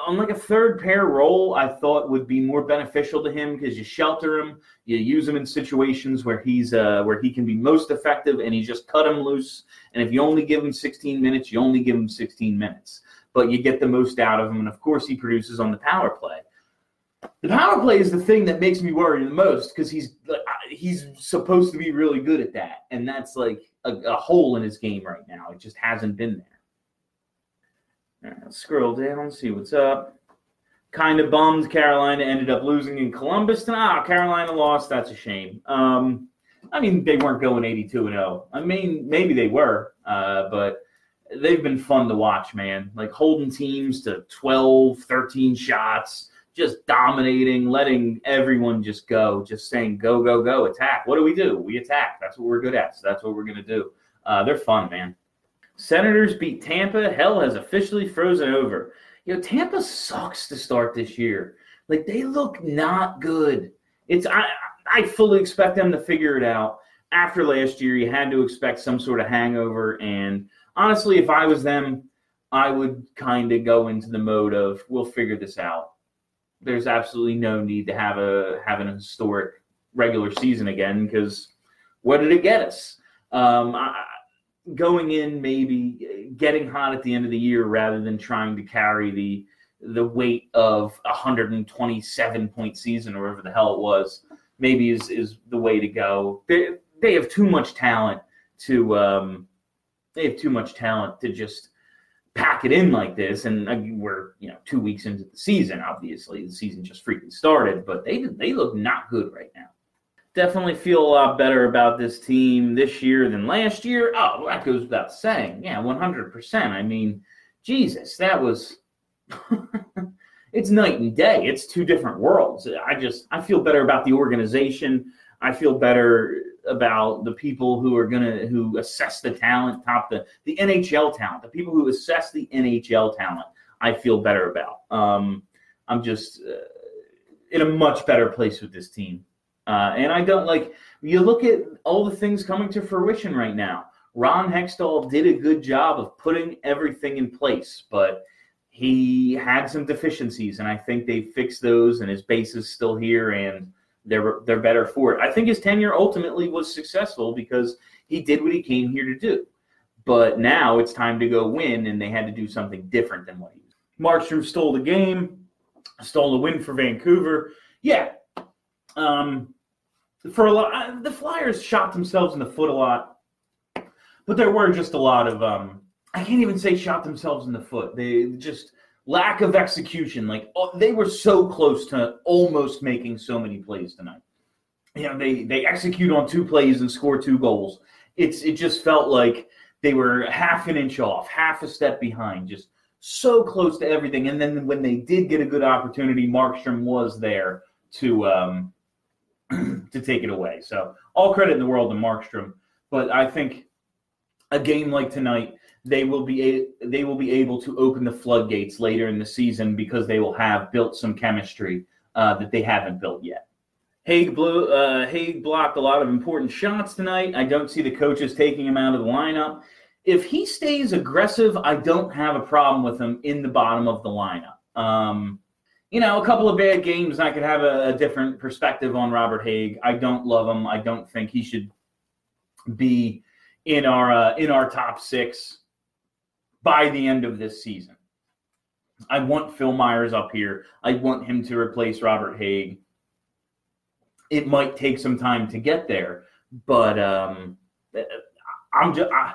on like a third pair role, I thought would be more beneficial to him because you shelter him, you use him in situations where he's uh, where he can be most effective, and you just cut him loose. And if you only give him sixteen minutes, you only give him sixteen minutes. But you get the most out of him, and of course he produces on the power play. The power play is the thing that makes me worry the most because he's he's supposed to be really good at that, and that's like a, a hole in his game right now. It just hasn't been there. All right, let's scroll down, see what's up. Kind of bummed Carolina ended up losing in Columbus tonight. Ah, Carolina lost. That's a shame. Um, I mean, they weren't going eighty-two and oh. I mean, maybe they were, uh, but they've been fun to watch, man. Like holding teams to twelve, thirteen shots, just dominating, letting everyone just go, just saying, go, go, go, attack. What do we do? We attack. That's what we're good at, so that's what we're going to do. Uh, they're fun, man. Senators beat Tampa. Hell has officially frozen over. You know, Tampa sucks to start this year. Like, they look not good. It's I I fully expect them to figure it out. After last year, you had to expect some sort of hangover. And honestly, if I was them, I would kind of go into the mode of, we'll figure this out. There's absolutely no need to have a have an historic regular season again because what did it get us? Um, I going in, maybe getting hot at the end of the year rather than trying to carry the the weight of a one hundred twenty-seven point season or whatever the hell it was, maybe is, is the way to go. They're, they have too much talent to um, they have too much talent to just pack it in like this. And I mean, we're you know two weeks into the season. Obviously, the season just freaking started, but they they look not good right now. Definitely feel a lot better about this team this year than last year. Oh, well, that goes without saying. Yeah, one hundred percent. I mean, Jesus, that was – it's night and day. It's two different worlds. I just – I feel better about the organization. I feel better about the people who are going to – who assess the talent, top the – the N H L talent, the people who assess the N H L talent, I feel better about. Um, I'm just uh, in a much better place with this team. Uh, and I don't like, you look at all the things coming to fruition right now. Ron Hextall did a good job of putting everything in place, but he had some deficiencies, and I think they fixed those, and his base is still here, and they're they're better for it. I think his tenure ultimately was successful because he did what he came here to do. But now it's time to go win, and they had to do something different than what he did. Markstrom stole the game, stole the win for Vancouver. Yeah. Um, for a lot, the Flyers shot themselves in the foot a lot, but there were just a lot of, um, I can't even say shot themselves in the foot. They just lack of execution. Like oh, they were so close to almost making so many plays tonight. You know, they, they execute on two plays and score two goals. It's, it just felt like they were half an inch off, half a step behind, just so close to everything. And then when they did get a good opportunity, Markstrom was there to, um, to take it away. So all credit in the world to Markstrom, but I think a game like tonight, they will be a, they will be able to open the floodgates later in the season because they will have built some chemistry uh, that they haven't built yet. Hägg blew, uh, Hägg blocked a lot of important shots tonight. I don't see the coaches taking him out of the lineup. If he stays aggressive, I don't have a problem with him in the bottom of the lineup. Um, You know, a couple of bad games, I could have a, a different perspective on Robert Hägg. I don't love him. I don't think he should be in our uh, in our top six by the end of this season. I want Phil Myers up here. I want him to replace Robert Hägg. It might take some time to get there, but um, I'm just I,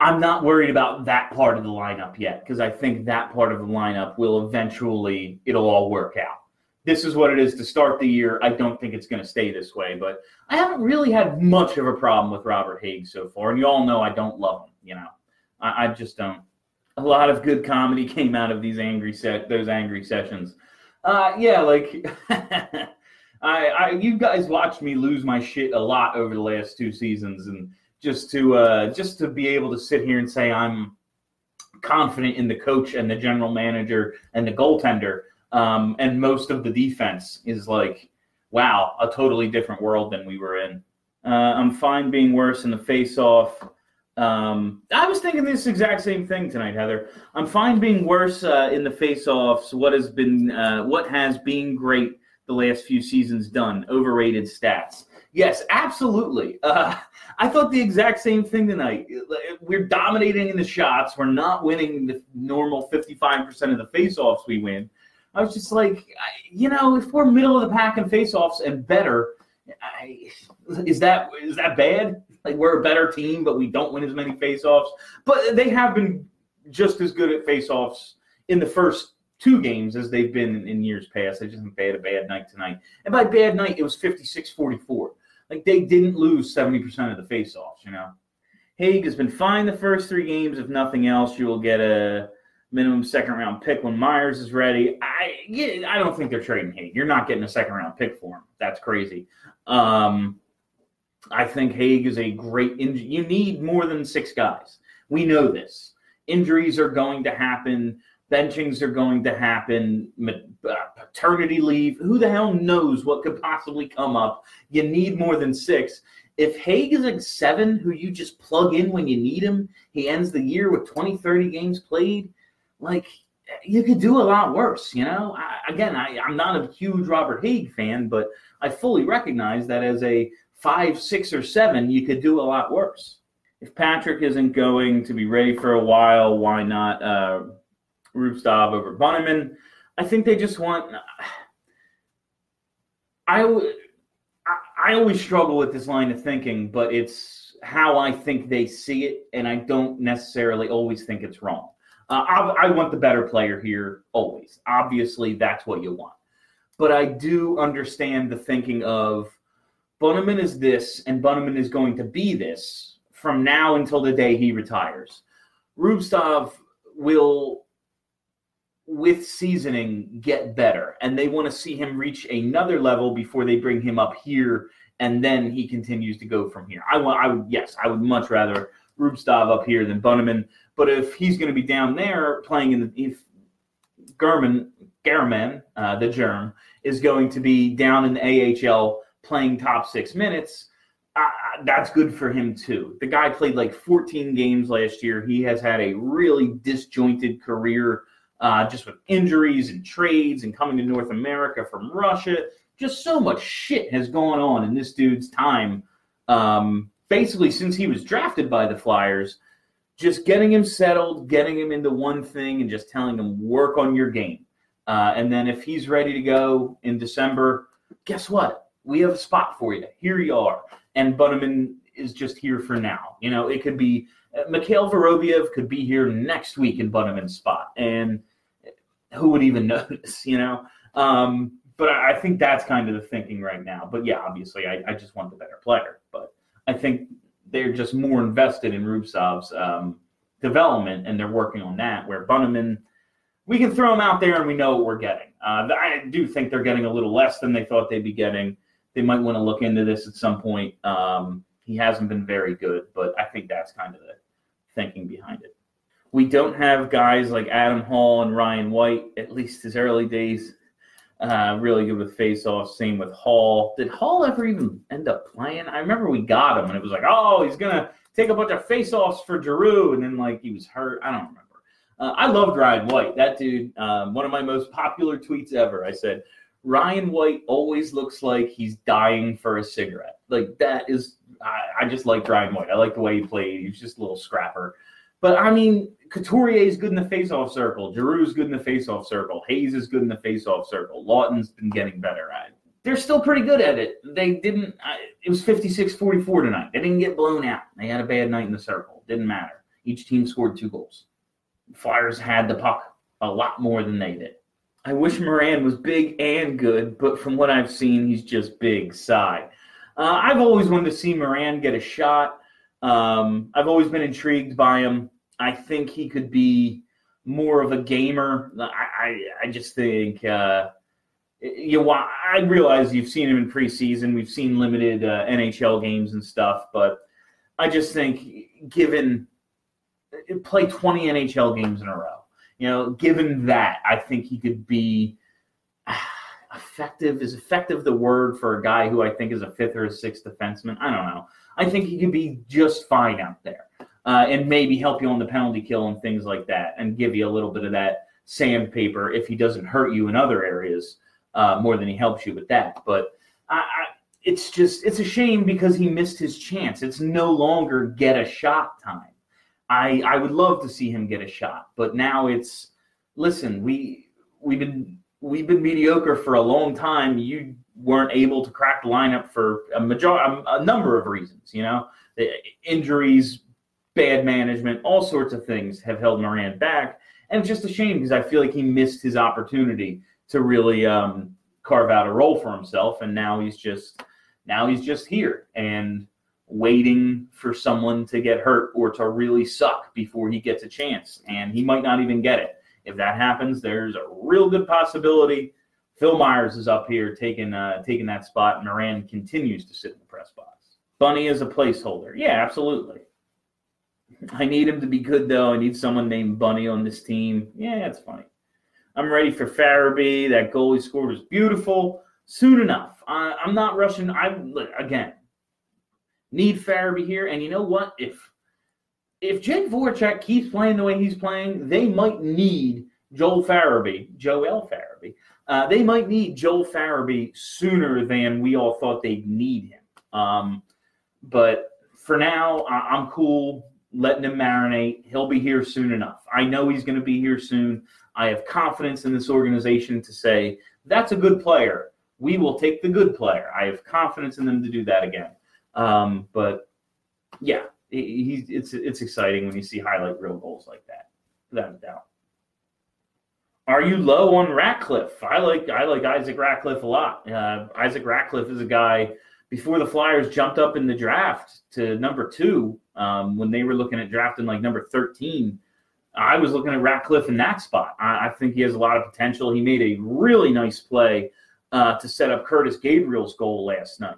I'm not worried about that part of the lineup yet because I think that part of the lineup will eventually, it'll all work out. This is what it is to start the year. I don't think it's going to stay this way, but I haven't really had much of a problem with Robert Hägg so far, and you all know I don't love him, you know. I, I just don't. A lot of good comedy came out of these angry set, those angry sessions. Uh, yeah, like, I, I, you guys watched me lose my shit a lot over the last two seasons, and Just to uh, just to be able to sit here and say I'm confident in the coach and the general manager and the goaltender um, and most of the defense is like, wow, a totally different world than we were in. Uh, I'm fine being worse in the face-off. Um, I was thinking this exact same thing tonight, Heather. I'm fine being worse uh, in the face-offs. What has been uh, what has been great the last few seasons done? Overrated stats. Yes, absolutely. Uh, I thought the exact same thing tonight. We're dominating in the shots. We're not winning the normal fifty-five percent of the faceoffs we win. I was just like, you know, if we're middle of the pack in faceoffs and better, I, is that is that bad? Like we're a better team, but we don't win as many faceoffs. But they have been just as good at faceoffs in the first two games as they've been in years past. I just think they had a bad night tonight. And by bad night, it was fifty-six forty-four. Like, they didn't lose seventy percent of the faceoffs, you know. Hägg has been fine the first three games. If nothing else, you will get a minimum second-round pick when Myers is ready. I I don't think they're trading Hägg. You're not getting a second-round pick for him. That's crazy. Um, I think Hägg is a great inj- – you need more than six guys. We know this. Injuries are going to happen. Benchings are going to happen, paternity leave. Who the hell knows what could possibly come up? You need more than six. If Hägg is like seven, who you just plug in when you need him, he ends the year with twenty, thirty games played, like you could do a lot worse, you know? I, again, I, I'm not a huge Robert Hägg fan, but I fully recognize that as a five, six, or seven, you could do a lot worse. If Patrick isn't going to be ready for a while, why not uh, – Rubstov over Bonneman. I think they just want I, – I, I always struggle with this line of thinking, but it's how I think they see it, and I don't necessarily always think it's wrong. Uh, I, I want the better player here always. Obviously, that's what you want. But I do understand the thinking of Bonneman is this, and Bonneman is going to be this from now until the day he retires. Rubstov will, with seasoning, get better, and they want to see him reach another level before they bring him up here, and then he continues to go from here. I want, I would, yes, I would much rather Rubstov up here than Bonneman. But if he's going to be down there playing in the, if German, German, uh, the Germ, is going to be down in the A H L playing top six minutes, uh, that's good for him too. The guy played like fourteen games last year. He has had a really disjointed career, uh, just with injuries and trades and coming to North America from Russia. Just so much shit has gone on in this dude's time, um, basically since he was drafted by the Flyers. Just getting him settled, getting him into one thing, and just telling him, work on your game. Uh, and then if he's ready to go in December, guess what? We have a spot for you. Here you are. And Bonneman is just here for now. You know, it could be uh, – Mikhail Vorobiev could be here next week in Bonneman's spot. And who would even notice, you know? Um, but I, I think that's kind of the thinking right now. But, yeah, obviously, I, I just want the better player. But I think – they're just more invested in Rubsov's um, development, and they're working on that, where Bonneman, we can throw him out there and we know what we're getting. Uh, I do think they're getting a little less than they thought they'd be getting. They might want to look into this at some point. Um, he hasn't been very good, but I think that's kind of the thinking behind it. We don't have guys like Adam Hall and Ryan White, at least his early days. Uh, really good with faceoffs. Same with Hall. Did Hall ever even end up playing? I remember we got him, and it was like, oh, he's going to take a bunch of faceoffs for Giroux, and then, like, he was hurt. I don't remember. Uh, I loved Ryan White. That dude, um, one of my most popular tweets ever. I said, Ryan White always looks like he's dying for a cigarette. Like, that is – I just liked Ryan White. I liked the way he played. He was just a little scrapper. But, I mean, Couturier is good in the face-off circle. Giroux is good in the face-off circle. Hayes is good in the face-off circle. Lawton's been getting better at it. They're still pretty good at it. They didn't – it was fifty-six forty-four tonight. They didn't get blown out. They had a bad night in the circle. Didn't matter. Each team scored two goals. Flyers had the puck a lot more than they did. I wish Moran was big and good, but from what I've seen, he's just big. Sigh. Uh, I've always wanted to see Moran get a shot. Um, I've always been intrigued by him. I think he could be more of a gamer. I, I, I just think uh, you. I realize you've seen him in preseason. We've seen limited uh, N H L games and stuff, but I just think given play twenty N H L games in a row, you know, given that, I think he could be uh, effective. Is effective the word for a guy who I think is a fifth or a sixth defenseman? I don't know. I think he could be just fine out there. Uh, and maybe help you on the penalty kill and things like that, and give you a little bit of that sandpaper if he doesn't hurt you in other areas uh, more than he helps you with that. But I, I, it's just it's a shame because he missed his chance. It's no longer get a shot time. I I would love to see him get a shot, but now it's listen we we've been we've been mediocre for a long time. You weren't able to crack the lineup for a major a number of reasons. You know, the injuries. Bad management, all sorts of things have held Moran back. And it's just a shame because I feel like he missed his opportunity to really um, carve out a role for himself. And now he's just now he's just here and waiting for someone to get hurt or to really suck before he gets a chance. And he might not even get it. If that happens, there's a real good possibility Phil Myers is up here taking, uh, taking that spot. And Moran continues to sit in the press box. Bunny is a placeholder. Yeah, absolutely. I need him to be good, though. I need someone named Bunny on this team. Yeah, that's funny. I'm ready for Farabee. That goal he scored was beautiful. Soon enough. I, I'm not rushing. I again, need Farabee here. And you know what? If if Jake Voracek keeps playing the way he's playing, they might need Joel Farabee, Joel Farabee. Uh, they might need Joel Farabee sooner than we all thought they'd need him. Um, but for now, I, I'm cool. Letting him marinate. He'll be here soon enough. I know he's going to be here soon. I have confidence in this organization to say, that's a good player. we will take the good player. I have confidence in them to do that again. Um, but yeah, he, it's it's exciting when you see highlight real goals like that, without a doubt. Are you low on Ratcliffe? I like I like Isaac Ratcliffe a lot. Uh, Isaac Ratcliffe is a guy, before the Flyers jumped up in the draft to number two, um, when they were looking at drafting like number thirteen, I was looking at Ratcliffe in that spot. I, I think he has a lot of potential. He made a really nice play uh, to set up Curtis Gabriel's goal last night.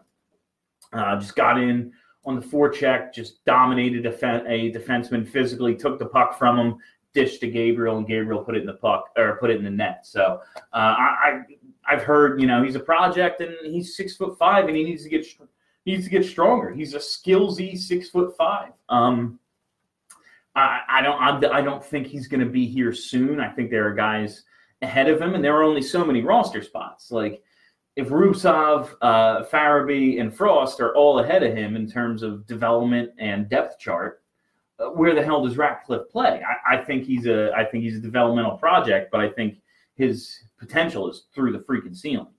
Uh, just got in on the forecheck, just dominated a, def- a defenseman physically, took the puck from him, dished to Gabriel, and Gabriel put it in the puck or put it in the net. So uh, I, I, I've heard, you know, he's a project, and he's six foot five, and he needs to get he needs to get stronger. He's a skillsy six foot five. Um, I, I don't I, I don't think he's going to be here soon. I think there are guys ahead of him, and there are only so many roster spots. Like, if Rubstov, uh, Farabee, and Frost are all ahead of him in terms of development and depth chart, uh, where the hell does Ratcliffe play? I, I think he's a I think he's a developmental project, but I think his potential is through the freaking ceiling.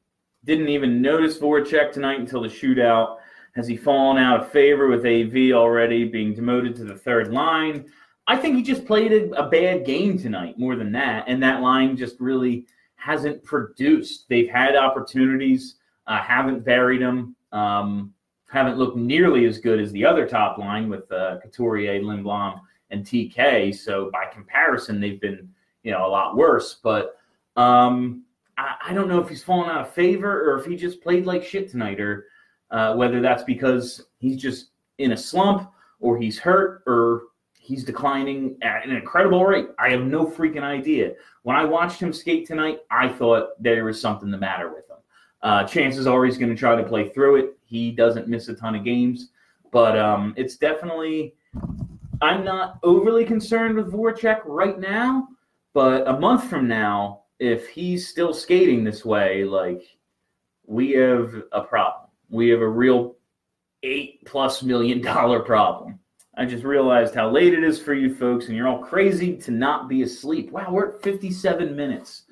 Didn't even notice Voracek tonight until the shootout. Has he fallen out of favor with A V already, being demoted to the third line? I think he just played a, a bad game tonight, more than that, and that line just really hasn't produced. They've had opportunities, uh, haven't varied them, um, haven't looked nearly as good as the other top line with uh, Couturier, Lindblom, and T K. So by comparison, they've been, you know, a lot worse. But um, I, I don't know if he's fallen out of favor or if he just played like shit tonight, or uh, whether that's because he's just in a slump or he's hurt or he's declining at an incredible rate. I have no freaking idea. When I watched him skate tonight, I thought there was something the matter with him. Uh, chances are he's going to try to play through it. He doesn't miss a ton of games. But um, it's definitely – I'm not overly concerned with Voracek right now, but a month from now, if he's still skating this way, like, we have a problem. We have a real eight plus million dollar problem. I just realized how late it is for you folks, and you're all crazy to not be asleep. Wow, we're at fifty-seven minutes.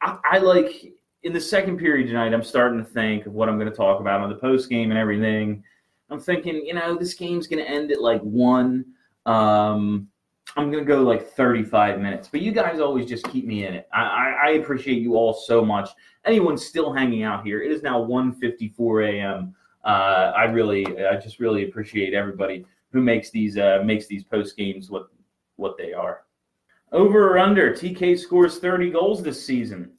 I, I like, in the second period tonight, I'm starting to think of what I'm going to talk about on the postgame and everything. I'm thinking, you know, this game's going to end at like one. Um, I'm going to go like thirty-five minutes. But you guys always just keep me in it. I, I, I appreciate you all so much. Anyone's still hanging out here. It is now one fifty-four a.m. Uh, I really, I just really appreciate everybody who makes these uh, makes these post games what what they are. Over or under, T K scores thirty goals this season.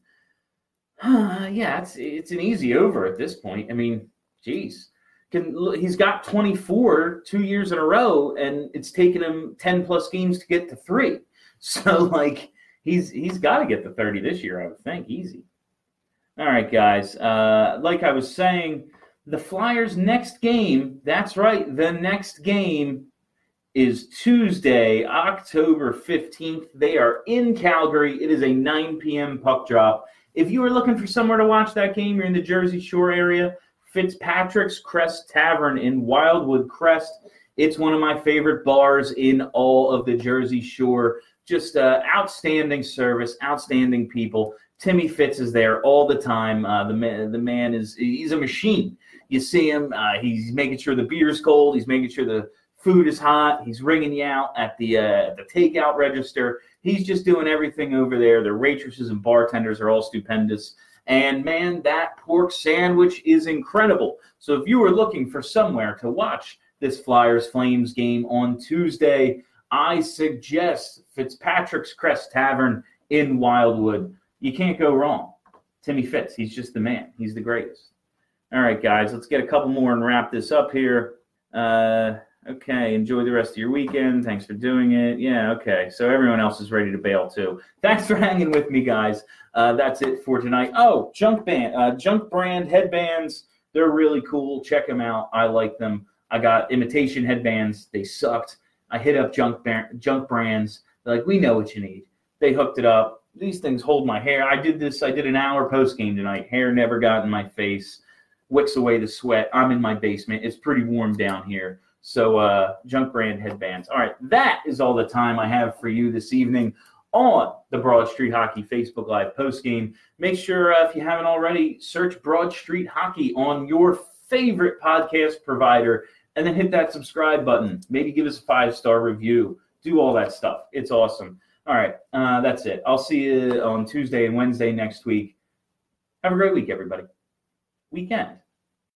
Uh, yeah, it's it's an easy over at this point. I mean, geez. Can, he's got twenty-four two years in a row, and it's taken him ten plus games to get to three. So, like, he's he's got to get to thirty this year, I would think. Easy. All right, guys. Uh, like I was saying, the Flyers' next game, that's right, the next game is Tuesday, October fifteenth. They are in Calgary. It is a nine p.m. puck drop. If you are looking for somewhere to watch that game, you're in the Jersey Shore area, Fitzpatrick's Crest Tavern in Wildwood Crest. It's one of my favorite bars in all of the Jersey Shore. Just uh, outstanding service, outstanding people. Timmy Fitz is there all the time. Uh, the, man, the man is, he's a machine. You see him, uh, he's making sure the beer's cold. He's making sure the food is hot. He's ringing you out at the uh, the takeout register. He's just doing everything over there. The waitresses and bartenders are all stupendous. And, man, that pork sandwich is incredible. So if you are looking for somewhere to watch this Flyers-Flames game on Tuesday, I suggest Fitzpatrick's Crest Tavern in Wildwood. You can't go wrong. Timmy Fitz, he's just the man. He's the greatest. All right, guys, let's get a couple more and wrap this up here. Uh, okay, enjoy the rest of your weekend. Thanks for doing it. Yeah, okay, so everyone else is ready to bail too. Thanks for hanging with me, guys. Uh, that's it for tonight. Oh, Junk Band, uh, Junk Brand headbands. They're really cool. Check them out. I like them. I got imitation headbands. They sucked. I hit up Junk, bar- junk Brands. They're like, we know what you need. They hooked it up. These things hold my hair. I did this. I did an hour post game tonight. Hair never got in my face. Wicks away the sweat. I'm in my basement. It's pretty warm down here. So uh, Junk Brand headbands. All right. That is all the time I have for you this evening on the Broad Street Hockey Facebook Live postgame. Make sure, uh, if you haven't already, search Broad Street Hockey on your favorite podcast provider and then hit that subscribe button. Maybe give us a five-star review. Do all that stuff. It's awesome. All right, uh, that's it. I'll see you on Tuesday and Wednesday next week. Have a great week, everybody. Weekend.